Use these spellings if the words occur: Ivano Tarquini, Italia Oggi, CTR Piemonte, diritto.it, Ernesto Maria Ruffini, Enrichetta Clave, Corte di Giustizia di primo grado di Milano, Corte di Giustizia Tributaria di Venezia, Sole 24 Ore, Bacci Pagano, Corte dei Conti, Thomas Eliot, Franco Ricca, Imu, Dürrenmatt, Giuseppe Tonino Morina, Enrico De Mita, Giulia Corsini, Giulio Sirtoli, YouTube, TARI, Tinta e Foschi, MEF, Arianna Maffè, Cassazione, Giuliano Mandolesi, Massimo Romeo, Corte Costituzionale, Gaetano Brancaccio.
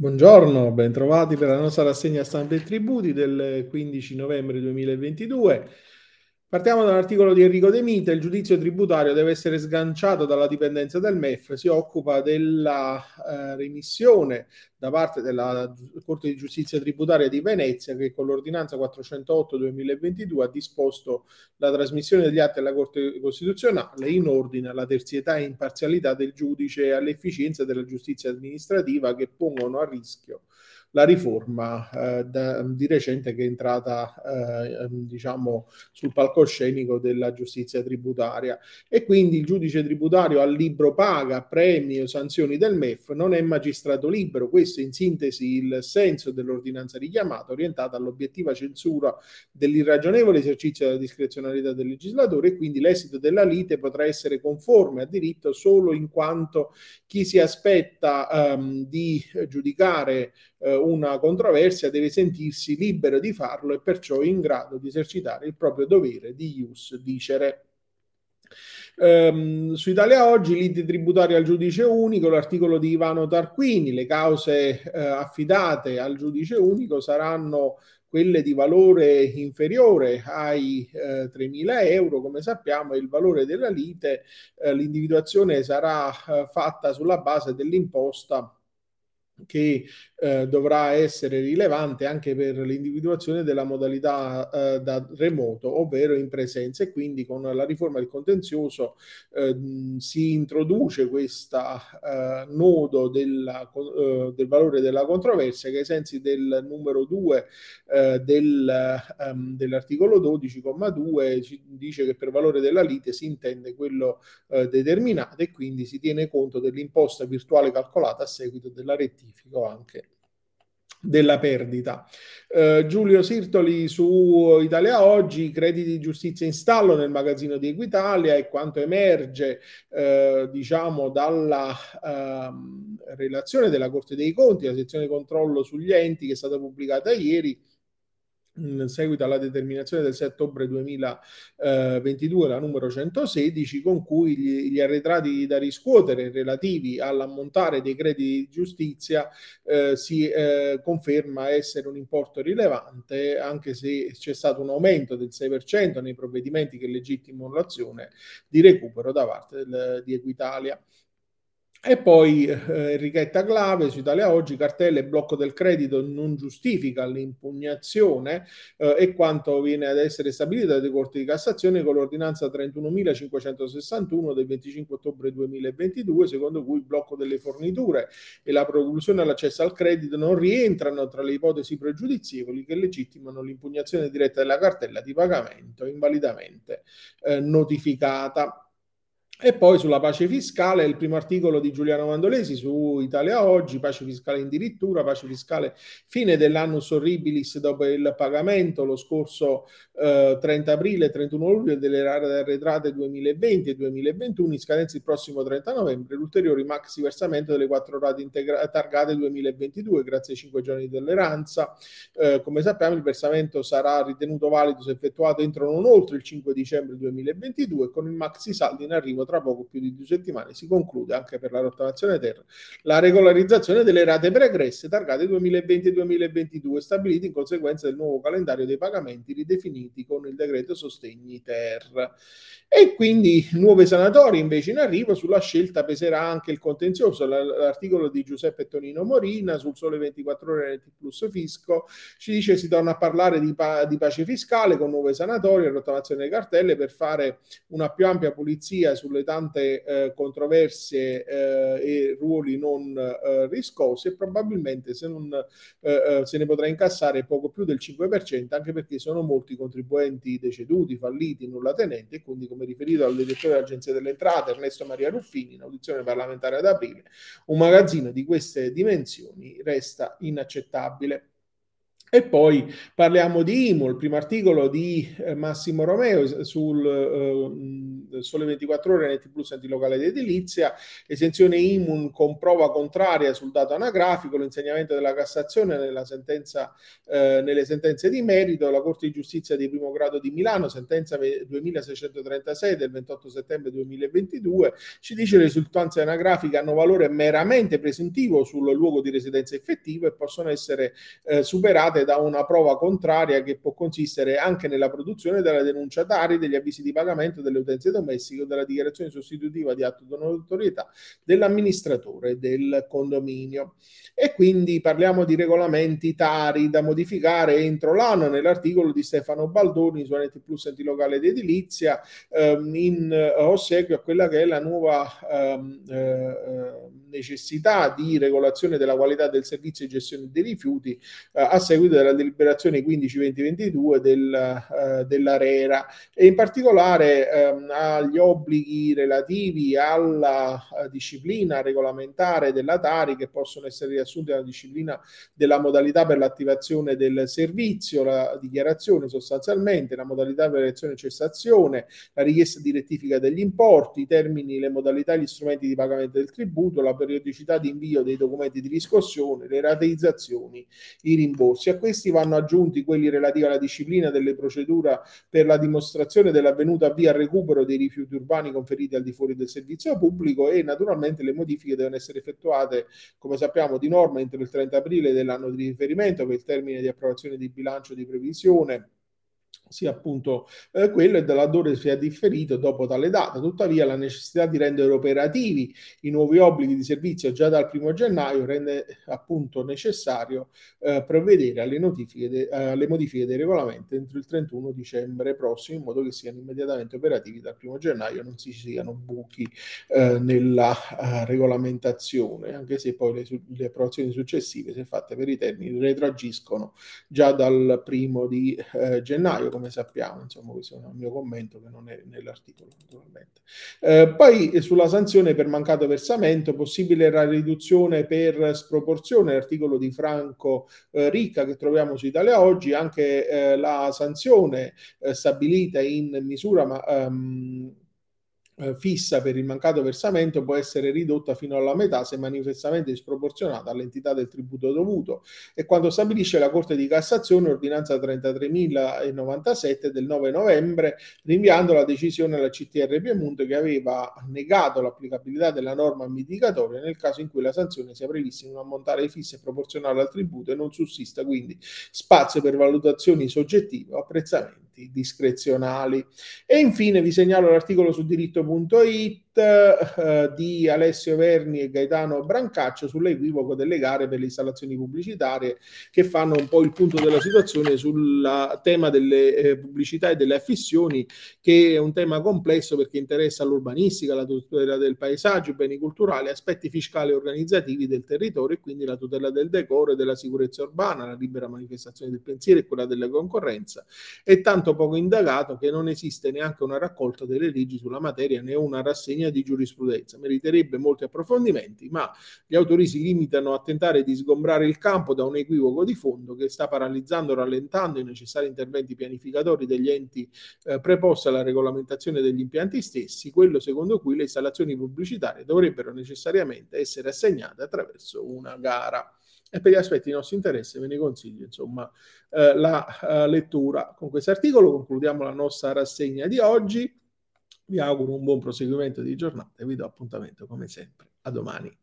Buongiorno, bentrovati per la nostra rassegna stampa e tributi del 15 novembre 2022. Partiamo dall'articolo di Enrico De Mita. Il giudizio tributario deve essere sganciato dalla dipendenza del MEF. Si occupa della remissione da parte della Corte di Giustizia Tributaria di Venezia, che con l'ordinanza 408/2022 ha disposto la trasmissione degli atti alla Corte Costituzionale in ordine alla terzietà e imparzialità del giudice e all'efficienza della giustizia amministrativa che pongono a rischio la riforma di recente che è entrata sul palcoscenico della giustizia tributaria. E quindi il giudice tributario al libro paga, premi o sanzioni del MEF, non è magistrato libero. Questo è in sintesi il senso dell'ordinanza richiamata, orientata all'obiettiva censura dell'irragionevole esercizio della discrezionalità del legislatore, e quindi l'esito della lite potrà essere conforme a diritto solo in quanto chi si aspetta di giudicare una controversia deve sentirsi libero di farlo e perciò in grado di esercitare il proprio dovere di ius dicere. Su Italia Oggi, liti tributari al giudice unico, l'articolo di Ivano Tarquini. Le cause affidate al giudice unico saranno quelle di valore inferiore ai 3.000 euro, come sappiamo, il valore della lite, l'individuazione sarà fatta sulla base dell'imposta che dovrà essere rilevante anche per l'individuazione della modalità da remoto, ovvero in presenza, e quindi con la riforma del contenzioso si introduce questa nodo del valore della controversia, che ai sensi del numero 2 dell'articolo 12,2 ci dice che per valore della lite si intende quello determinato, e quindi si tiene conto dell'imposta virtuale calcolata a seguito della rettifica anche della perdita. Giulio Sirtoli su Italia Oggi: crediti di giustizia in stallo nel magazzino di Equitalia, e quanto emerge dalla relazione della Corte dei Conti, la sezione controllo sugli enti, che è stata pubblicata ieri in seguito alla determinazione del 7 ottobre 2022, la numero 116, con cui gli arretrati da riscuotere relativi all'ammontare dei crediti di giustizia si conferma essere un importo rilevante, anche se c'è stato un aumento del 6% nei provvedimenti che legittimano l'azione di recupero da parte di Equitalia. E poi Enrichetta Clave su Italia Oggi: cartelle e blocco del credito non giustifica l'impugnazione, e quanto viene ad essere stabilito dai Corti di Cassazione con l'ordinanza 31.561 del 25 ottobre 2022, secondo cui il blocco delle forniture e la preclusione all'accesso al credito non rientrano tra le ipotesi pregiudizievoli che legittimano l'impugnazione diretta della cartella di pagamento invalidamente notificata. E poi sulla pace fiscale, il primo articolo di Giuliano Mandolesi su Italia Oggi: pace fiscale in dirittura, pace fiscale fine dell'annus horribilis dopo il pagamento lo scorso 30 aprile e 31 luglio delle arretrate 2020 e 2021, in scadenza il prossimo 30 novembre, l'ulteriore maxi versamento delle 4 rate targate 2022 grazie ai 5 giorni di tolleranza. Come sappiamo, il versamento sarà ritenuto valido se effettuato entro non oltre il 5 dicembre 2022, con il maxi saldo in arrivo tra poco più di 2 settimane. Si conclude anche per la rottamazione terra la regolarizzazione delle rate pregresse targate 2020 e 2022, stabilite in conseguenza del nuovo calendario dei pagamenti ridefiniti con il decreto sostegni ter. E quindi nuove sanatorie invece in arrivo. Sulla scelta peserà anche il contenzioso. L'articolo di Giuseppe Tonino Morina sul Sole 24 Ore plus fisco ci dice: si torna a parlare di pace fiscale con nuove sanatorie e rottamazione delle cartelle per fare una più ampia pulizia sulle tante controversie e ruoli non riscossi, e probabilmente se ne potrà incassare poco più del 5%, anche perché sono molti contribuenti deceduti, falliti, nullatenenti. E quindi, come riferito al direttore dell'Agenzia delle Entrate Ernesto Maria Ruffini in audizione parlamentare ad aprile, un magazzino di queste dimensioni resta inaccettabile. E poi parliamo di Imu, il primo articolo di Massimo Romeo sul Sole 24 Ore, Neti Plus Antilocale ed Edilizia, esenzione Imu con prova contraria sul dato anagrafico, l'insegnamento della Cassazione nelle sentenze di merito, la Corte di Giustizia di primo grado di Milano, sentenza 2636 del 28 settembre 2022, ci dice le risultanze anagrafiche hanno valore meramente presuntivo sul luogo di residenza effettiva e possono essere superate da una prova contraria che può consistere anche nella produzione della denuncia TARI, degli avvisi di pagamento delle utenze domestiche o della dichiarazione sostitutiva di atto d'autorità dell'amministratore del condominio. E quindi parliamo di regolamenti TARI da modificare entro l'anno nell'articolo di Stefano Baldoni su Net Plus Antilocale ed Edilizia, in ossequio a quella che è la nuova necessità di regolazione della qualità del servizio e gestione dei rifiuti a seguito della deliberazione 15-2022 dell'ARERA, e in particolare agli obblighi relativi alla disciplina regolamentare della TARI, che possono essere riassunti nella disciplina della modalità per l'attivazione del servizio, la dichiarazione sostanzialmente, la modalità per l'azione e cessazione, la richiesta di rettifica degli importi, i termini, le modalità e gli strumenti di pagamento del tributo, la periodicità di invio dei documenti di riscossione, le rateizzazioni, i rimborsi. A questi vanno aggiunti quelli relativi alla disciplina delle procedure per la dimostrazione dell'avvenuta avvio al recupero dei rifiuti urbani conferiti al di fuori del servizio pubblico, e naturalmente le modifiche devono essere effettuate, come sappiamo, di norma entro il 30 aprile dell'anno di riferimento, per il termine di approvazione di bilancio di previsione sia appunto quello, e laddove sia differito dopo tale data. Tuttavia la necessità di rendere operativi i nuovi obblighi di servizio già dal 1° gennaio rende appunto necessario provvedere alle notifiche alle modifiche dei regolamenti entro il 31 dicembre prossimo, in modo che siano immediatamente operativi dal 1° gennaio, non si siano buchi nella regolamentazione, anche se poi le approvazioni successive, se fatte per i termini, retroagiscono già dal 1° gennaio, come sappiamo. Insomma, questo è un mio commento che non è nell'articolo, naturalmente. Poi sulla sanzione per mancato versamento, possibile la riduzione per sproporzione, l'articolo di Franco Ricca che troviamo su Italia Oggi, anche la sanzione stabilita in misura fissa per il mancato versamento può essere ridotta fino alla metà se manifestamente sproporzionata all'entità del tributo dovuto, e quanto stabilisce la Corte di Cassazione, ordinanza 33.097 del 9 novembre, rinviando la decisione alla CTR Piemonte che aveva negato l'applicabilità della norma mitigatoria nel caso in cui la sanzione sia prevista in un ammontare fisso e proporzionale al tributo e non sussista quindi spazio per valutazioni soggettive o apprezzamenti discrezionali. E infine vi segnalo l'articolo su diritto.it di Alessio Verni e Gaetano Brancaccio sull'equivoco delle gare per le installazioni pubblicitarie, che fanno un po' il punto della situazione sul tema delle pubblicità e delle affissioni, che è un tema complesso perché interessa l'urbanistica, la tutela del paesaggio, i beni culturali, aspetti fiscali e organizzativi del territorio, e quindi la tutela del decoro e della sicurezza urbana, la libera manifestazione del pensiero e quella della concorrenza. È tanto poco indagato che non esiste neanche una raccolta delle leggi sulla materia né una rassegna di giurisprudenza. Meriterebbe molti approfondimenti, ma gli autori si limitano a tentare di sgombrare il campo da un equivoco di fondo che sta paralizzando o rallentando i necessari interventi pianificatori degli enti preposti alla regolamentazione degli impianti stessi, quello secondo cui le installazioni pubblicitarie dovrebbero necessariamente essere assegnate attraverso una gara. E per gli aspetti di nostro interesse ve ne consiglio insomma la lettura. Con questo articolo concludiamo la nostra rassegna di oggi. Vi auguro un buon proseguimento di giornata e vi do appuntamento come sempre a domani.